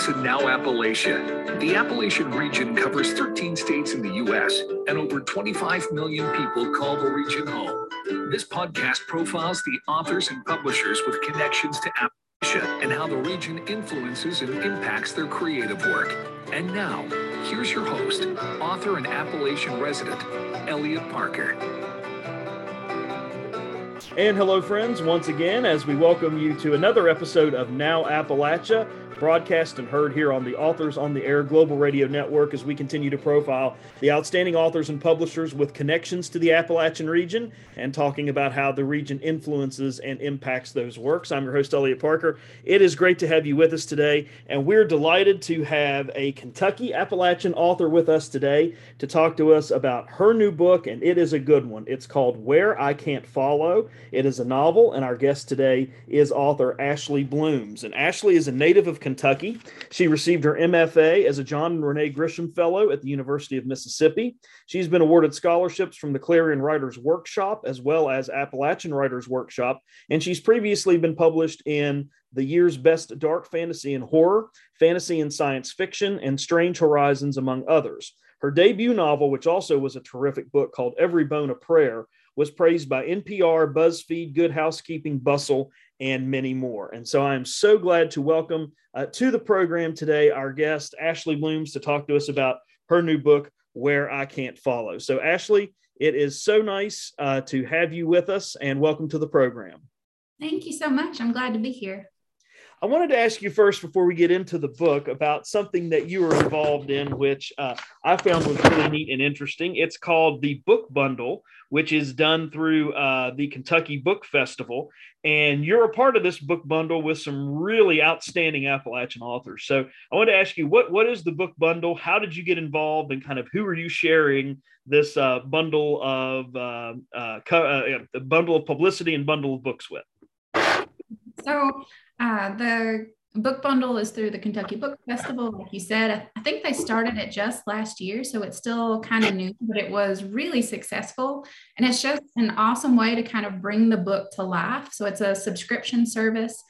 to Now Appalachia. The Appalachian region covers 13 states in the U.S., and over 25 million people call the region home. This podcast profiles the authors and publishers with connections to Appalachia and how the region influences and impacts their creative work. And now, here's your host, author and Appalachian resident, Elliot Parker. And hello, friends, once again, as we welcome you to another episode of Now Appalachia, broadcast and heard here on the Authors on the Air Global Radio Network as we continue to profile the outstanding authors and publishers with connections to the Appalachian region and talking about how the region influences and impacts those works. I'm your host, Elliot Parker. It is great to have you with us today, and we're delighted to have a Kentucky Appalachian author with us today to talk to us about her new book, and it is a good one. It's called Where I Can't Follow. It is a novel, and our guest today is author Ashley Blooms. And Ashley is a native of Kentucky. She received her MFA as a John and Renee Grisham Fellow at the University of Mississippi. She's been awarded scholarships from the Clarion Writers Workshop as well as Appalachian Writers Workshop, and she's previously been published in the year's best dark fantasy and horror, fantasy and science fiction, and Strange Horizons, among others. Her debut novel, which also was a terrific book called Every Bone a Prayer, was praised by NPR, BuzzFeed, Good Housekeeping, Bustle, and many more. And so I'm so glad to welcome to the program today our guest, Ashley Blooms, to talk to us about her new book, Where I Can't Follow. So Ashley, it is so nice to have you with us, and welcome to the program. Thank you so much. I'm glad to be here. I wanted to ask you first, before we get into the book, about something that you were involved in, which I found was really neat and interesting. It's called the Book Bundle, which is done through the Kentucky Book Festival. And you're a part of this book bundle with some really outstanding Appalachian authors. So I wanted to ask you, what is the book bundle? How did you get involved, and kind of who are you sharing this bundle of publicity and bundle of books with? So the book bundle is through the Kentucky Book Festival. Like you said, I think they started it just last year, so it's still kind of new, but it was really successful. And it's just an awesome way to kind of bring the book to life. So it's a subscription service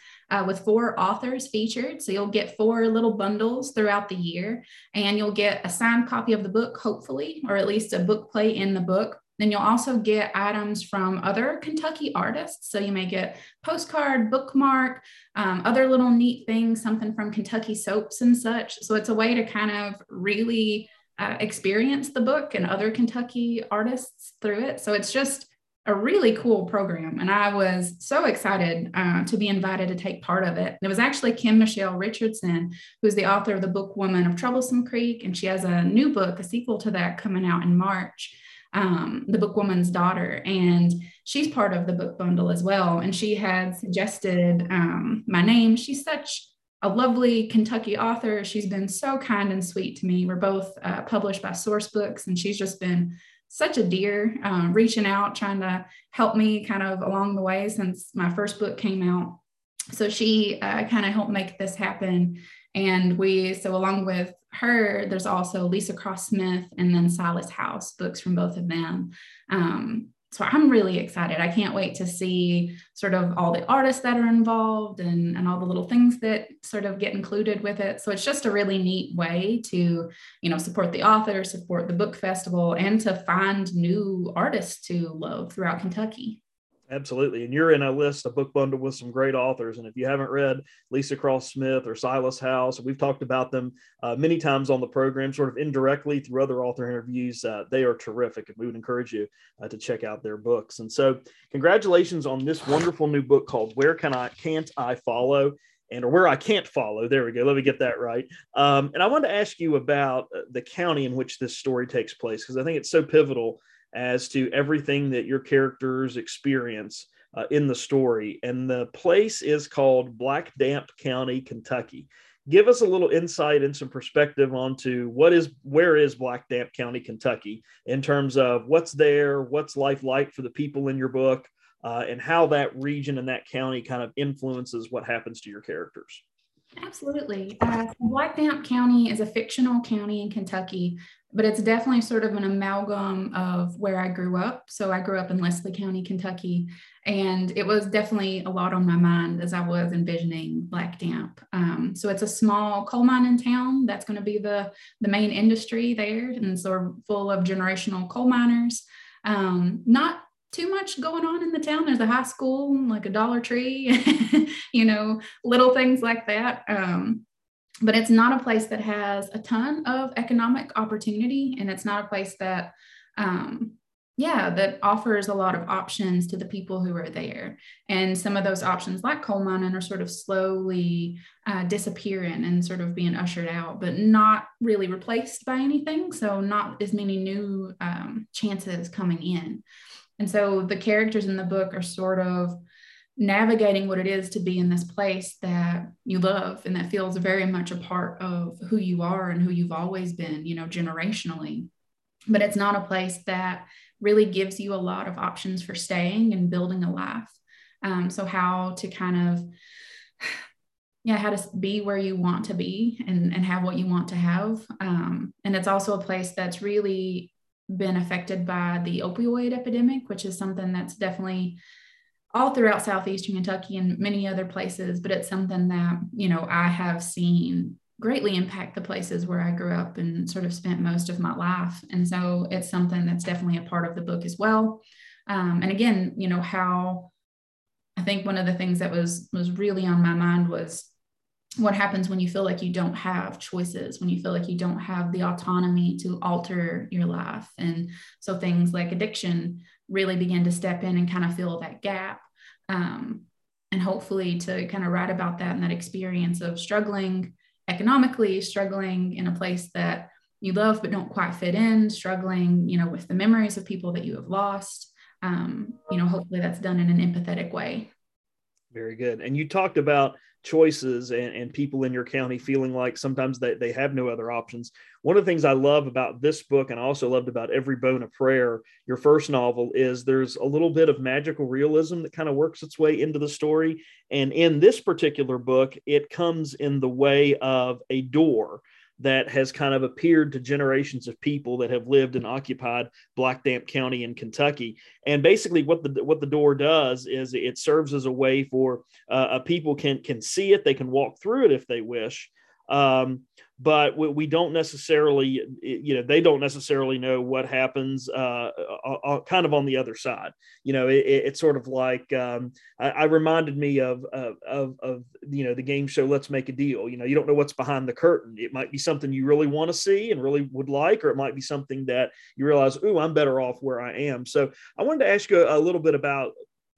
with 4 authors featured. So you'll get 4 little bundles throughout the year, and you'll get a signed copy of the book, hopefully, or at least a book play in the book. Then you'll also get items from other Kentucky artists. So you may get postcard, bookmark, other little neat things, something from Kentucky soaps and such. So it's a way to kind of really experience the book and other Kentucky artists through it. So it's just a really cool program. And I was so excited to be invited to take part of it. And it was actually Kim Michelle Richardson, who's the author of the book Woman of Troublesome Creek. And she has a new book, a sequel to that, coming out in March. The book Woman's Daughter, and she's part of the book bundle as well. And she had suggested my name. She's such a lovely Kentucky author. She's been so kind and sweet to me. We're both published by Sourcebooks, and she's just been such a dear, reaching out, trying to help me kind of along the way since my first book came out. So she kind of helped make this happen. And so along with her, there's also Lisa Cross Smith and then Silas House, books from both of them. So I'm really excited. I can't wait to see sort of all the artists that are involved and all the little things that sort of get included with it. So it's just a really neat way to, support the author, support the book festival, and to find new artists to love throughout Kentucky. Absolutely. And you're in a book bundle with some great authors. And if you haven't read Lisa Cross Smith or Silas House, we've talked about them many times on the program, sort of indirectly through other author interviews. They are terrific, and we would encourage you to check out their books. And so congratulations on this wonderful new book called Where Can't I Follow? And or Where I Can't Follow. There we go. Let me get that right. And I wanted to ask you about the county in which this story takes place, because I think it's so pivotal as to everything that your characters experience in the story. And the place is called Black Damp County, Kentucky. Give us a little insight and some perspective onto where is Black Damp County, Kentucky, in terms of what's there, what's life like for the people in your book, and how that region and that county kind of influences what happens to your characters. Absolutely. Whitecamp County is a fictional county in Kentucky, but it's definitely sort of an amalgam of where I grew up. So I grew up in Leslie County, Kentucky, and it was definitely a lot on my mind as I was envisioning Blackcamp. So it's a small coal mining town. That's going to be the main industry there. And so we're full of generational coal miners. Not too much going on in the town. There's a high school, like a Dollar Tree, you know, little things like that. But it's not a place that has a ton of economic opportunity, and it's not a place that, that offers a lot of options to the people who are there. And some of those options, like coal mining, are sort of slowly disappearing and sort of being ushered out, but not really replaced by anything. So not as many new chances coming in. And so the characters in the book are sort of navigating what it is to be in this place that you love and that feels very much a part of who you are and who you've always been, you know, generationally. But it's not a place that really gives you a lot of options for staying and building a life. So how to kind of, how to be where you want to be and have what you want to have. And it's also a place that's really been affected by the opioid epidemic, which is something that's definitely all throughout southeastern Kentucky and many other places, but it's something that, you know, I have seen greatly impact the places where I grew up and sort of spent most of my life. And so it's something that's definitely a part of the book as well. And again, you know, how I think one of the things that was really on my mind was what happens when you feel like you don't have choices, when you feel like you don't have the autonomy to alter your life. And so things like addiction really begin to step in and kind of fill that gap. And hopefully to kind of write about that and that experience of struggling economically, struggling in a place that you love but don't quite fit in, struggling, you know, with the memories of people that you have lost. You know, hopefully that's done in an empathetic way. Very good. And you talked about choices and people in your county feeling like sometimes they have no other options. One of the things I love about this book, and I also loved about Every Bone a Prayer, your first novel, is there's a little bit of magical realism that kind of works its way into the story. And in this particular book, it comes in the way of a door that has kind of appeared to generations of people that have lived and occupied Blackcamp County in Kentucky. And basically what the door does is it serves as a way for people can see it, they can walk through it if they wish. But we don't necessarily, you know, they don't necessarily know what happens kind of on the other side. You know, it's sort of like, I reminded me of, you know, the game show, Let's Make a Deal. You know, you don't know what's behind the curtain. It might be something you really want to see and really would like, or it might be something that you realize, ooh, I'm better off where I am. So I wanted to ask you a little bit about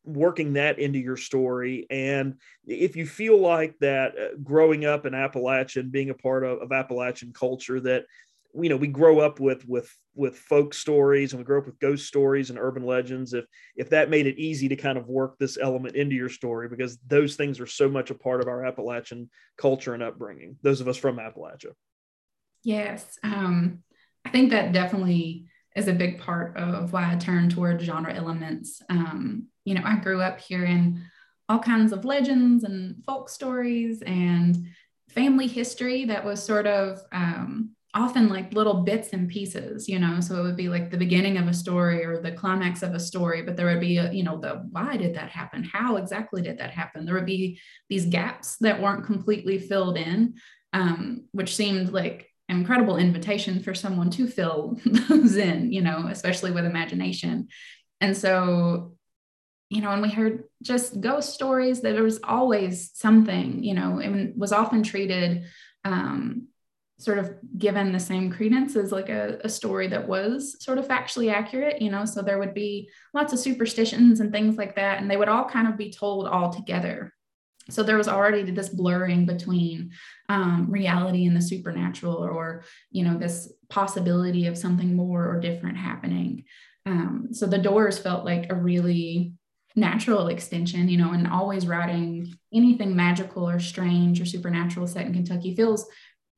working that into your story. And if you feel like that growing up in Appalachian, being a part of Appalachian culture, that, you know, we grow up with folk stories and we grow up with ghost stories and urban legends, if that made it easy to kind of work this element into your story, because those things are so much a part of our Appalachian culture and upbringing, those of us from Appalachia. Yes. I think that definitely is a big part of why I turn toward genre elements. You know, I grew up hearing all kinds of legends and folk stories and family history that was sort of often like little bits and pieces, you know, so it would be like the beginning of a story or the climax of a story, but there would be, you know, the why did that happen? How exactly did that happen? There would be these gaps that weren't completely filled in, which seemed like an incredible invitation for someone to fill those in, you know, especially with imagination. And so, you know, and we heard just ghost stories, that there was always something, you know, and was often treated sort of given the same credence as like a story that was sort of factually accurate, you know, so there would be lots of superstitions and things like that. And they would all kind of be told all together. So there was already this blurring between reality and the supernatural, or, you know, this possibility of something more or different happening. So the doors felt like a really natural extension, you know, and always writing anything magical or strange or supernatural set in Kentucky feels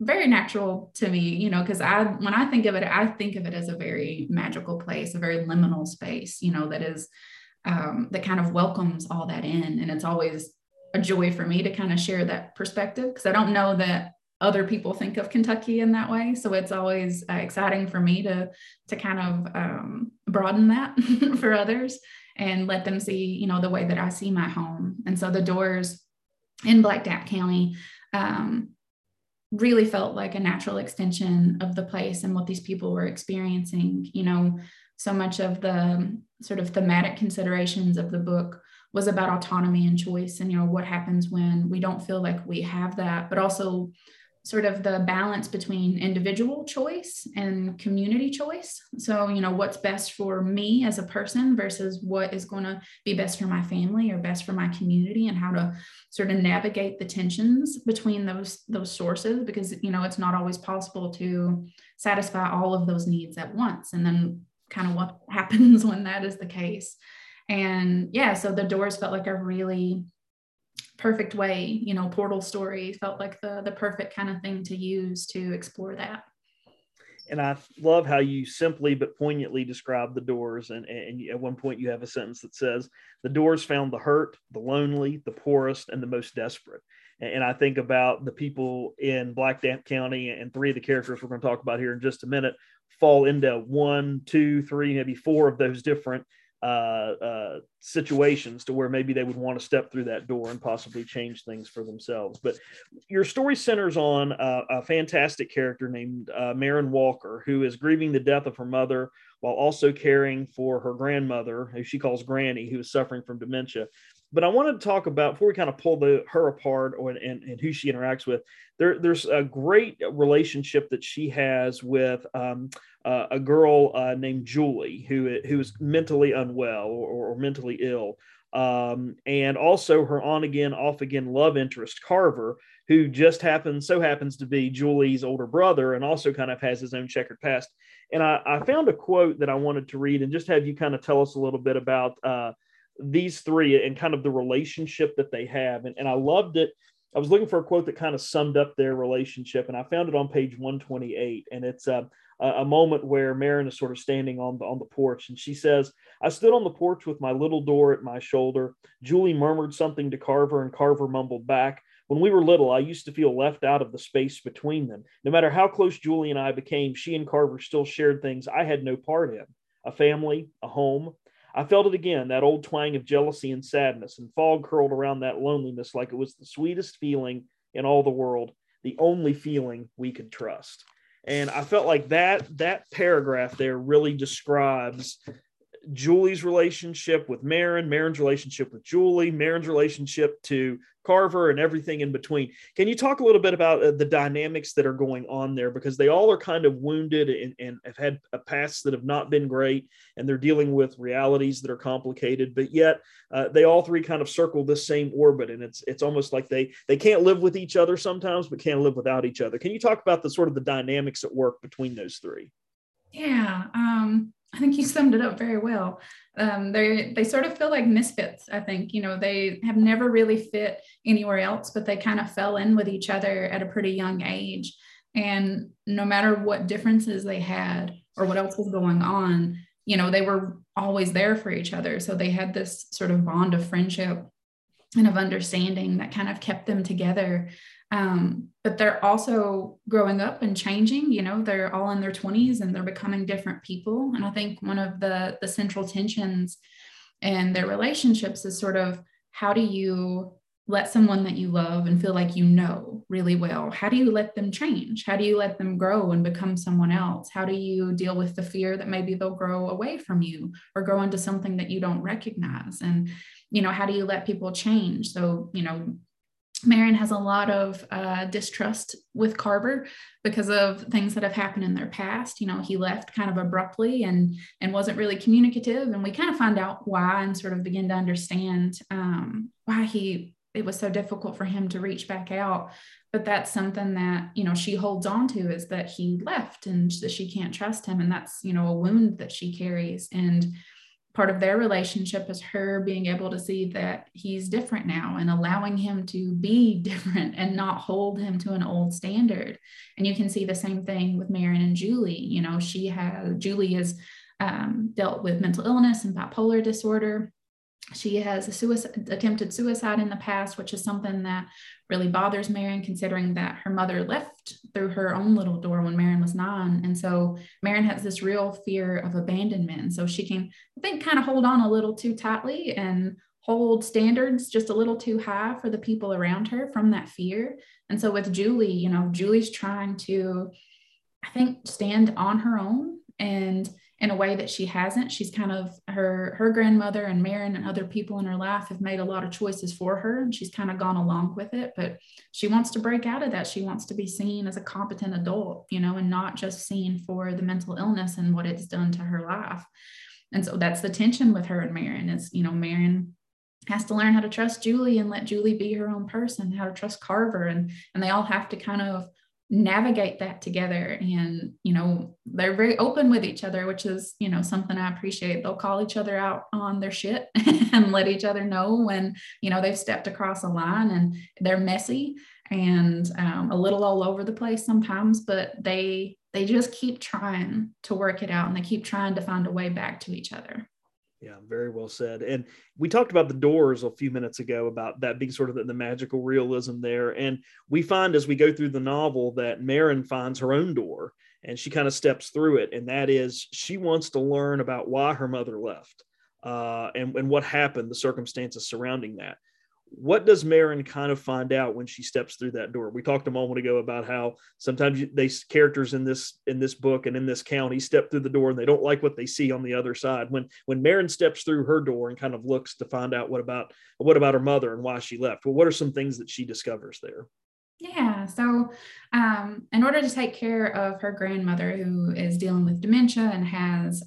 very natural to me, you know, because when I think of it, I think of it as a very magical place, a very liminal space, you know, that kind of welcomes all that in. And it's always a joy for me to kind of share that perspective, because I don't know that other people think of Kentucky in that way. So it's always exciting for me to kind of broaden that for others and let them see, you know, the way that I see my home. And so the doors in Blacktap County really felt like a natural extension of the place and what these people were experiencing. You know, so much of the sort of thematic considerations of the book was about autonomy and choice and, you know, what happens when we don't feel like we have that, but also sort of the balance between individual choice and community choice. So, you know, what's best for me as a person versus what is going to be best for my family or best for my community, and how to sort of navigate the tensions between those sources, because, you know, it's not always possible to satisfy all of those needs at once. And then kind of what happens when that is the case. And yeah, so the doors felt like a really perfect way, you know, portal story felt like the perfect kind of thing to use to explore that. And I love how you simply but poignantly describe the doors. And at one point you have a sentence that says, the doors found the hurt, the lonely, the poorest, and the most desperate. And I think about the people in Blacktap County, and three of the characters we're going to talk about here in just a minute fall into 1, 2, 3, maybe 4 of those different situations, to where maybe they would want to step through that door and possibly change things for themselves. But your story centers on a fantastic character named Maren Walker, who is grieving the death of her mother while also caring for her grandmother, who she calls Granny, who is suffering from dementia. But I wanted to talk about, before we kind of pull her apart and who she interacts with, there's a great relationship that she has with a girl named Julie, who is mentally unwell or mentally ill. And also her on-again, off-again love interest, Carver, who just so happens to be Julie's older brother and also kind of has his own checkered past. And I found a quote that I wanted to read and just have you kind of tell us a little bit about these three and kind of the relationship that they have. And I loved it. I was looking for a quote that kind of summed up their relationship, and I found it on page 128. And it's a moment where Maren is sort of standing on the porch. And she says, I stood on the porch with my little door at my shoulder. Julie murmured something to Carver, and Carver mumbled back. When we were little, I used to feel left out of the space between them. No matter how close Julie and I became, she and Carver still shared things I had no part in, a family, a home. I felt it again, that old twang of jealousy and sadness, and fog curled around that loneliness like it was the sweetest feeling in all the world, the only feeling we could trust. And I felt like that paragraph there really describes Julie's relationship with Maren, Maren's relationship with Julie, Maren's relationship to Carver, and everything in between. Can you talk a little bit about the dynamics that are going on there? Because they all are kind of wounded and have had a past that have not been great, and they're dealing with realities that are complicated, but yet they all three kind of circle this same orbit. And it's almost like they can't live with each other sometimes, but can't live without each other. Can you talk about the sort of the dynamics at work between those three? Yeah. I think you summed it up very well. They sort of feel like misfits, I think. You know, they have never really fit anywhere else, but they kind of fell in with each other at a pretty young age. And no matter what differences they had or what else was going on, you know, they were always there for each other. So they had this sort of bond of friendship and of understanding that kind of kept them together. But they're also growing up and changing, you know, they're all in their 20s and they're becoming different people. And I think one of the central tensions in their relationships is sort of, how do you let someone that you love and feel like you know really well, how do you let them change? How do you let them grow and become someone else? How do you deal with the fear that maybe they'll grow away from you or grow into something that you don't recognize? And, you know, how do you let people change? So, you know, Maren has a lot of distrust with Carver because of things that have happened in their past. You know, he left kind of abruptly and wasn't really communicative. And we kind of find out why and sort of begin to understand why it was so difficult for him to reach back out. But that's something that, you know, she holds on to, is that he left and that she can't trust him. And that's, you know, a wound that she carries. And part of their relationship is her being able to see that he's different now and allowing him to be different and not hold him to an old standard. And you can see the same thing with Maren and Julie. You know, Julie has dealt with mental illness and bipolar disorder. She has attempted suicide in the past, which is something that really bothers Marion, considering that her mother left through her own little door when Marion was 9. And so Marion has this real fear of abandonment. And so she can, I think, kind of hold on a little too tightly and hold standards just a little too high for the people around her from that fear. And so with Julie, you know, Julie's trying to, I think, stand on her own, and in a way that she hasn't. She's kind of, her grandmother and Marion and other people in her life have made a lot of choices for her, and she's kind of gone along with it, but she wants to break out of that. She wants to be seen as a competent adult, you know, and not just seen for the mental illness and what it's done to her life. And so that's the tension with her and Marion is, you know, Marion has to learn how to trust Julie and let Julie be her own person, how to trust Carver, and they all have to kind of navigate that together. And, you know, they're very open with each other, which is, you know, something I appreciate. They'll call each other out on their shit and let each other know when, you know, they've stepped across a line, and they're messy and a little all over the place sometimes, but they just keep trying to work it out, and they keep trying to find a way back to each other. Yeah, very well said. And we talked about the doors a few minutes ago, about that being sort of the magical realism there. And we find as we go through the novel that Marion finds her own door, and she kind of steps through it. And that is, she wants to learn about why her mother left and what happened, the circumstances surrounding that. What does Marion kind of find out when she steps through that door? We talked a moment ago about how sometimes these characters in this book and in this county step through the door and they don't like what they see on the other side. When Marion steps through her door and kind of looks to find out what about her mother and why she left, well, what are some things that she discovers there? Yeah. So in order to take care of her grandmother, who is dealing with dementia and has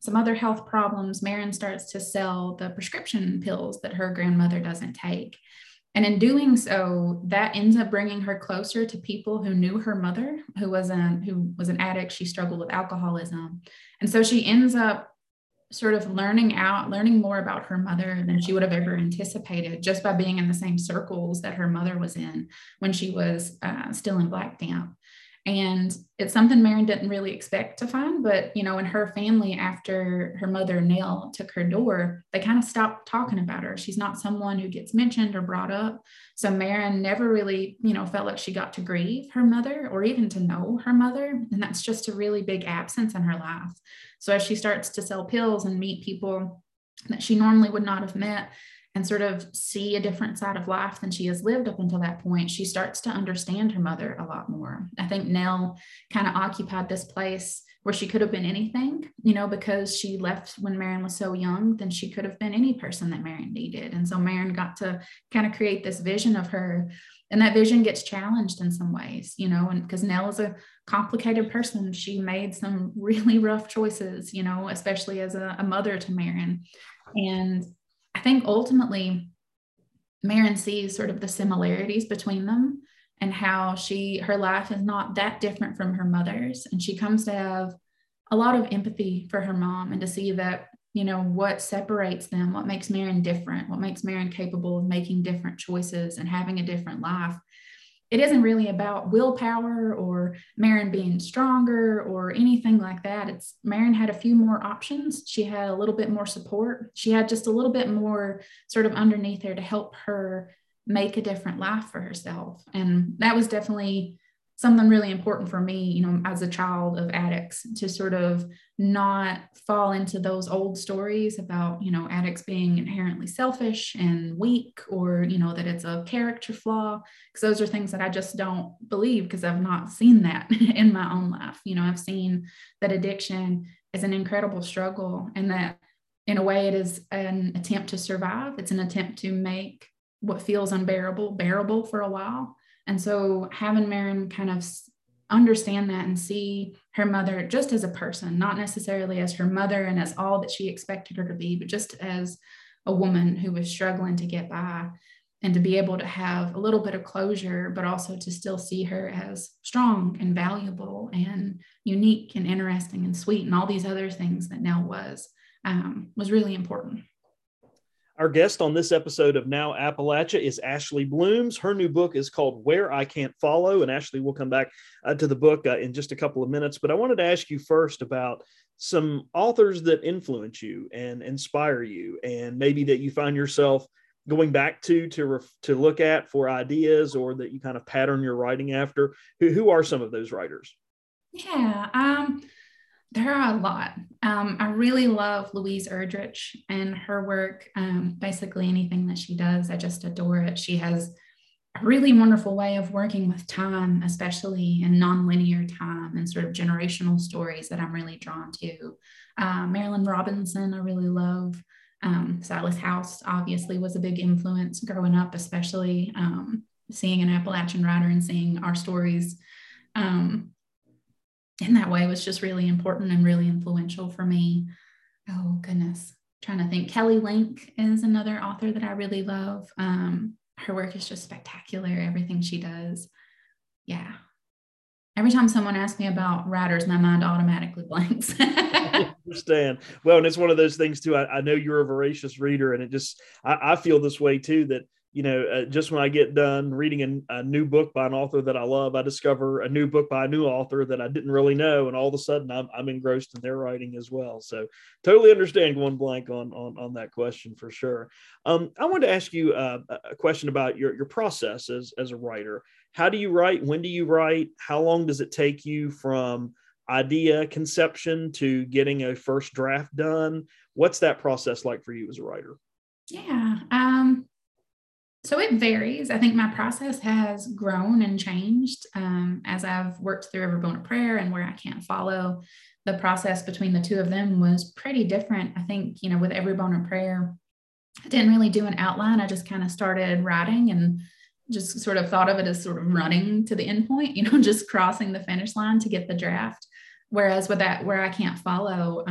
some other health problems, Marion starts to sell the prescription pills that her grandmother doesn't take. And in doing so, that ends up bringing her closer to people who knew her mother, who was an addict. She struggled with alcoholism. And so she ends up sort of learning more about her mother than she would have ever anticipated, just by being in the same circles that her mother was in when she was still in Blackdamp. And it's something Marion didn't really expect to find, but, you know, in her family, after her mother, Nell, took her door, they kind of stopped talking about her. She's not someone who gets mentioned or brought up. So Marion never really, you know, felt like she got to grieve her mother or even to know her mother. And that's just a really big absence in her life. So as she starts to sell pills and meet people that she normally would not have met, and sort of see a different side of life than she has lived up until that point, she starts to understand her mother a lot more. I think Nell kind of occupied this place where she could have been anything, you know, because she left when Marion was so young, then she could have been any person that Marion needed. And so Marion got to kind of create this vision of her, and that vision gets challenged in some ways, you know, and because Nell is a complicated person. She made some really rough choices, you know, especially as a mother to Marion. And I think ultimately Marion sees sort of the similarities between them and how her life is not that different from her mother's. And she comes to have a lot of empathy for her mom and to see that, you know, what separates them, what makes Marion different, what makes Marion capable of making different choices and having a different life. It isn't really about willpower or Marion being stronger or anything like that. It's Marion had a few more options. She had a little bit more support. She had just a little bit more sort of underneath there to help her make a different life for herself. And that was definitely something really important for me, you know, as a child of addicts, to sort of not fall into those old stories about, you know, addicts being inherently selfish and weak, or, you know, that it's a character flaw, because those are things that I just don't believe, because I've not seen that in my own life. You know, I've seen that addiction is an incredible struggle, and that in a way it is an attempt to survive. It's an attempt to make what feels unbearable bearable for a while. And so having Marion kind of understand that and see her mother just as a person, not necessarily as her mother and as all that she expected her to be, but just as a woman who was struggling to get by, and to be able to have a little bit of closure, but also to still see her as strong and valuable and unique and interesting and sweet and all these other things that Nell was really important. Our guest on this episode of Now Appalachia is Ashley Blooms. Her new book is called Where I Can't Follow, and Ashley will come back to the book in just a couple of minutes. But I wanted to ask you first about some authors that influence you and inspire you, and maybe that you find yourself going back to look at for ideas, or that you kind of pattern your writing after? Who are some of those writers? Yeah, there are a lot. I really love Louise Erdrich and her work. Basically anything that she does, I just adore it. She has a really wonderful way of working with time, especially in nonlinear time and sort of generational stories that I'm really drawn to. Marilyn Robinson, I really love. Silas House obviously was a big influence growing up, especially seeing an Appalachian writer and seeing our stories in that way was just really important and really influential for me. Oh, goodness. Trying to think. Kelly Link is another author that I really love. Her work is just spectacular, everything she does. Yeah. Every time someone asks me about writers, my mind automatically blanks. I understand. Well, and it's one of those things too. I know you're a voracious reader, and it just, I feel this way too, that, you know, just when I get done reading a new book by an author that I love, I discover a new book by a new author that I didn't really know. And all of a sudden I'm engrossed in their writing as well. So totally understand going blank on that question for sure. I wanted to ask you a question about your process as a writer. How do you write? When do you write? How long does it take you from idea conception to getting a first draft done? What's that process like for you as a writer? Yeah. So it varies. I think my process has grown and changed as I've worked through Every Bone a Prayer and Where I Can't Follow. The process between the two of them was pretty different. I think, you know, with Every Bone a Prayer, I didn't really do an outline. I just kind of started writing and just sort of thought of it as sort of running to the end point, you know, just crossing the finish line to get the draft. Whereas with that, Where I Can't Follow,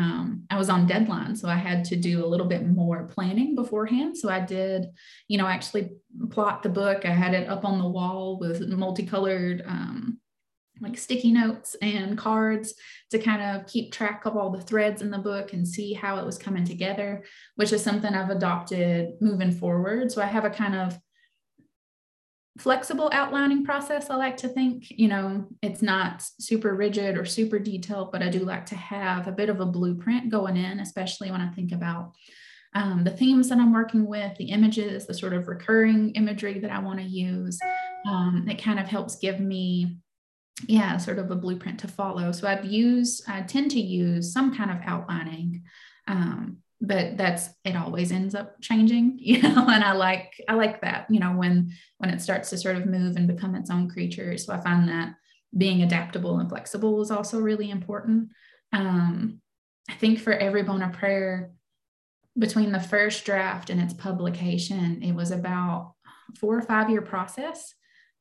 I was on deadline. So I had to do a little bit more planning beforehand. So I did, you know, actually plot the book. I had it up on the wall with multicolored, like sticky notes and cards to kind of keep track of all the threads in the book and see how it was coming together, which is something I've adopted moving forward. So I have a kind of flexible outlining process. I like to think, you know, it's not super rigid or super detailed, but I do like to have a bit of a blueprint going in, especially when I think about the themes that I'm working with, the images, the sort of recurring imagery that I want to use. It kind of helps give me, yeah, sort of a blueprint to follow. So I tend to use some kind of outlining, but it always ends up changing, you know, and I like that, you know, when it starts to sort of move and become its own creature. So I find that being adaptable and flexible is also really important. I think for Every Bone a Prayer, between the first draft and its publication, it was about 4 or 5 year process,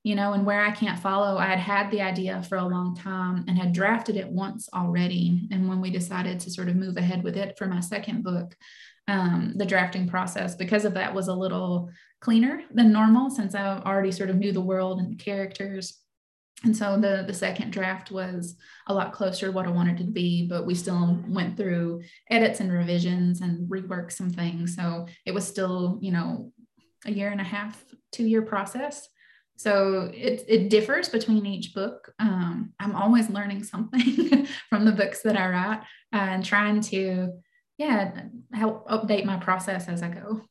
you know, and Where I Can't Follow, I had the idea for a long time and had drafted it once already. And when we decided to sort of move ahead with it for my second book, the drafting process, because of that, was a little cleaner than normal, since I already sort of knew the world and the characters. And so the second draft was a lot closer to what I wanted to be, but we still went through edits and revisions and reworked some things. So it was still, you know, a 1.5 years, 2 year process. So it differs between each book. I'm always learning something from the books that I write and trying to, yeah, help update my process as I go.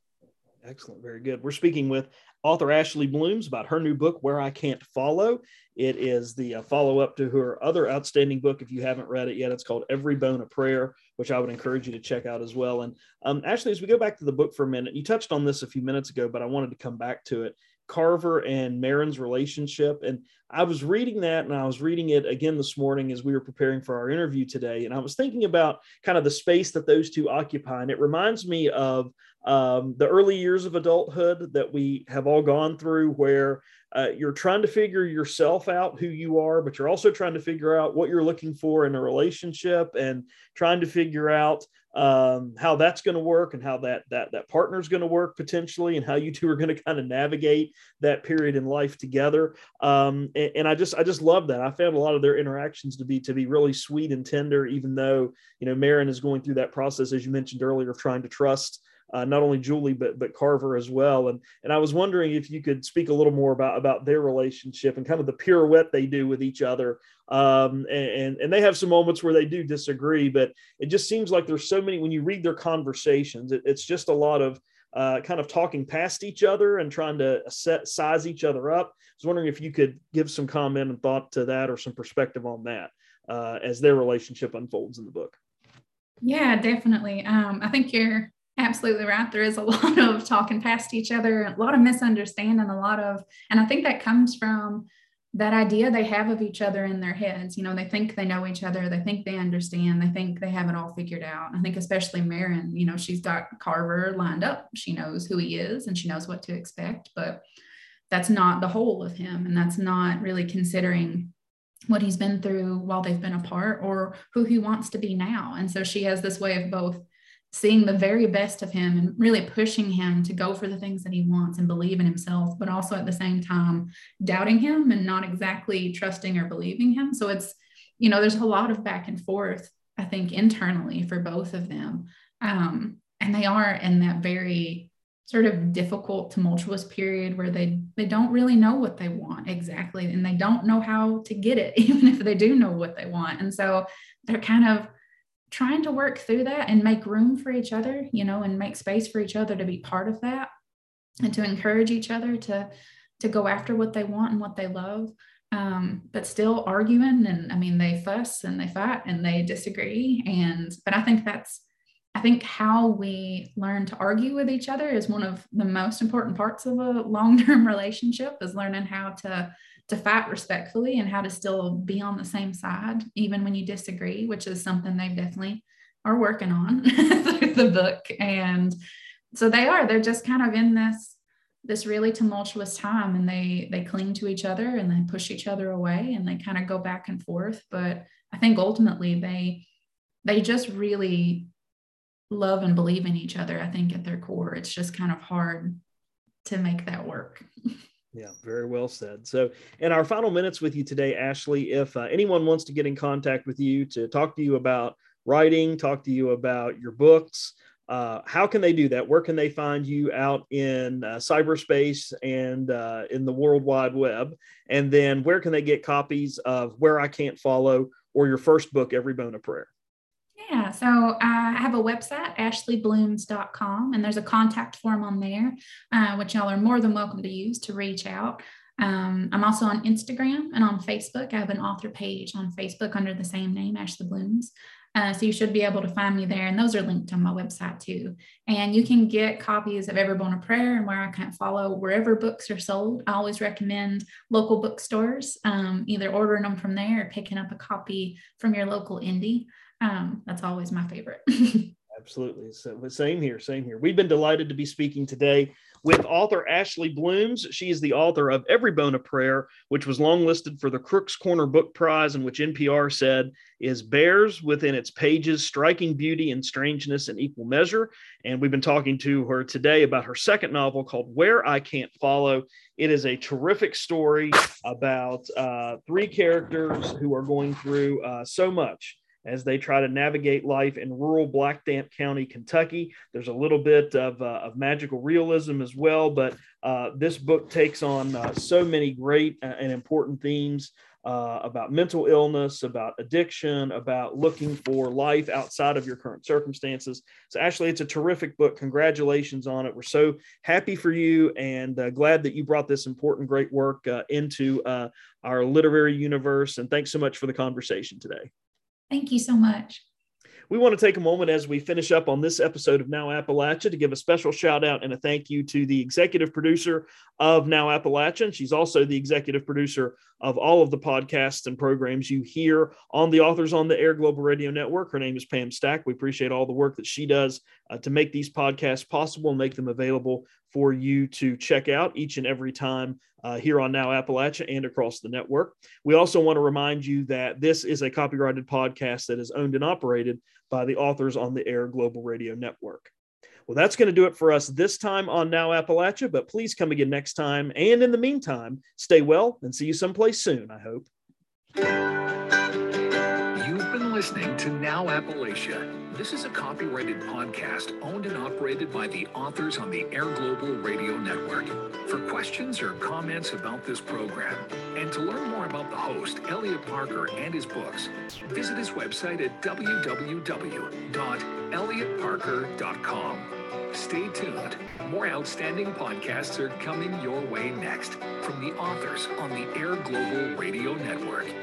Excellent. Very good. We're speaking with author Ashley Blooms about her new book, Where I Can't Follow. It is the follow-up to her other outstanding book. If you haven't read it yet, it's called Every Bone a Prayer, which I would encourage you to check out as well. And Ashley, as we go back to the book for a minute, you touched on this a few minutes ago, but I wanted to come back to it. Carver and Marin's relationship. And I was reading that, and I was reading it again this morning as we were preparing for our interview today. And I was thinking about kind of the space that those two occupy. And it reminds me of the early years of adulthood that we have all gone through, where you're trying to figure yourself out, who you are, but you're also trying to figure out what you're looking for in a relationship, and trying to figure out how that's going to work, and how that partner is going to work potentially, and how you two are going to kind of navigate that period in life together. And I just love that. I found a lot of their interactions to be really sweet and tender, even though, you know, Marin is going through that process, as you mentioned earlier, of trying to trust not only Julie, but Carver as well. And I was wondering if you could speak a little more about their relationship and kind of the pirouette they do with each other. And they have some moments where they do disagree, but it just seems like there's so many, when you read their conversations, it's just a lot of kind of talking past each other and trying to size each other up. I was wondering if you could give some comment and thought to that, or some perspective on that as their relationship unfolds in the book. Yeah, definitely. I think you're absolutely right. There is a lot of talking past each other, a lot of misunderstanding, and I think that comes from that idea they have of each other in their heads. You know, they think they know each other. They think they understand. They think they have it all figured out. I think especially Marin, you know, she's got Carver lined up. She knows who he is and she knows what to expect, but that's not the whole of him. And that's not really considering what he's been through while they've been apart or who he wants to be now. And so she has this way of both seeing the very best of him and really pushing him to go for the things that he wants and believe in himself, but also at the same time doubting him and not exactly trusting or believing him. So it's, you know, there's a lot of back and forth, I think, internally for both of them. And they are in that very sort of difficult, tumultuous period where they don't really know what they want exactly. And they don't know how to get it, even if they do know what they want. And so they're kind of trying to work through that and make room for each other, you know, and make space for each other to be part of that and to encourage each other to go after what they want and what they love, but still arguing. And I mean, they fuss and they fight and they disagree. But I think how we learn to argue with each other is one of the most important parts of a long-term relationship, is learning how to fight respectfully and how to still be on the same side, even when you disagree, which is something they definitely are working on through the book. And so they're just kind of in this really tumultuous time, and they cling to each other and they push each other away and they kind of go back and forth. But I think ultimately they just really love and believe in each other. I think at their core, it's just kind of hard to make that work. Yeah, very well said. So in our final minutes with you today, Ashley, if anyone wants to get in contact with you to talk to you about writing, talk to you about your books, how can they do that? Where can they find you out in cyberspace and in the World Wide Web? And then where can they get copies of Where I Can't Follow or your first book, Every Bone a Prayer? Yeah, so I have a website, ashleybloms.com, and there's a contact form on there, which y'all are more than welcome to use to reach out. I'm also on Instagram and on Facebook. I have an author page on Facebook under the same name, Ashley Blooms. So you should be able to find me there, and those are linked on my website too. And you can get copies of Every Bone a Prayer and Where I Can't Follow wherever books are sold. I always recommend local bookstores, either ordering them from there or picking up a copy from your local indie. That's always my favorite. Absolutely. So same here. We've been delighted to be speaking today with author Ashley Blooms. She is the author of Every Bone a Prayer, which was longlisted for the Crook's Corner Book Prize, and which NPR said is bears within its pages striking beauty and strangeness in equal measure. And we've been talking to her today about her second novel called Where I Can't Follow. It is a terrific story about three characters who are going through so much as they try to navigate life in rural Blackdamp County, Kentucky. There's a little bit of magical realism as well, but this book takes on so many great and important themes about mental illness, about addiction, about looking for life outside of your current circumstances. So Ashley, it's a terrific book. Congratulations on it. We're so happy for you, and glad that you brought this important, great work into our literary universe. And thanks so much for the conversation today. Thank you so much. We want to take a moment as we finish up on this episode of Now Appalachia to give a special shout out and a thank you to the executive producer of Now Appalachia. She's also the executive producer of all of the podcasts and programs you hear on the Authors on the Air Global Radio Network. Her name is Pam Stack. We appreciate all the work that she does to make these podcasts possible and make them available for you to check out each and every time here on Now Appalachia and across the network. We also want to remind you that this is a copyrighted podcast that is owned and operated by the Authors on the Air Global Radio Network. Well, that's going to do it for us this time on Now Appalachia, but please come again next time. And in the meantime, stay well and see you someplace soon, I hope. You've been listening to Now Appalachia. This is a copyrighted podcast owned and operated by the Authors on the Air Global Radio Network. For questions or comments about this program, and to learn more about the host, Elliot Parker, and his books, visit his website at www.elliotparker.com. Stay tuned. More outstanding podcasts are coming your way next from the Authors on the Air Global Radio Network.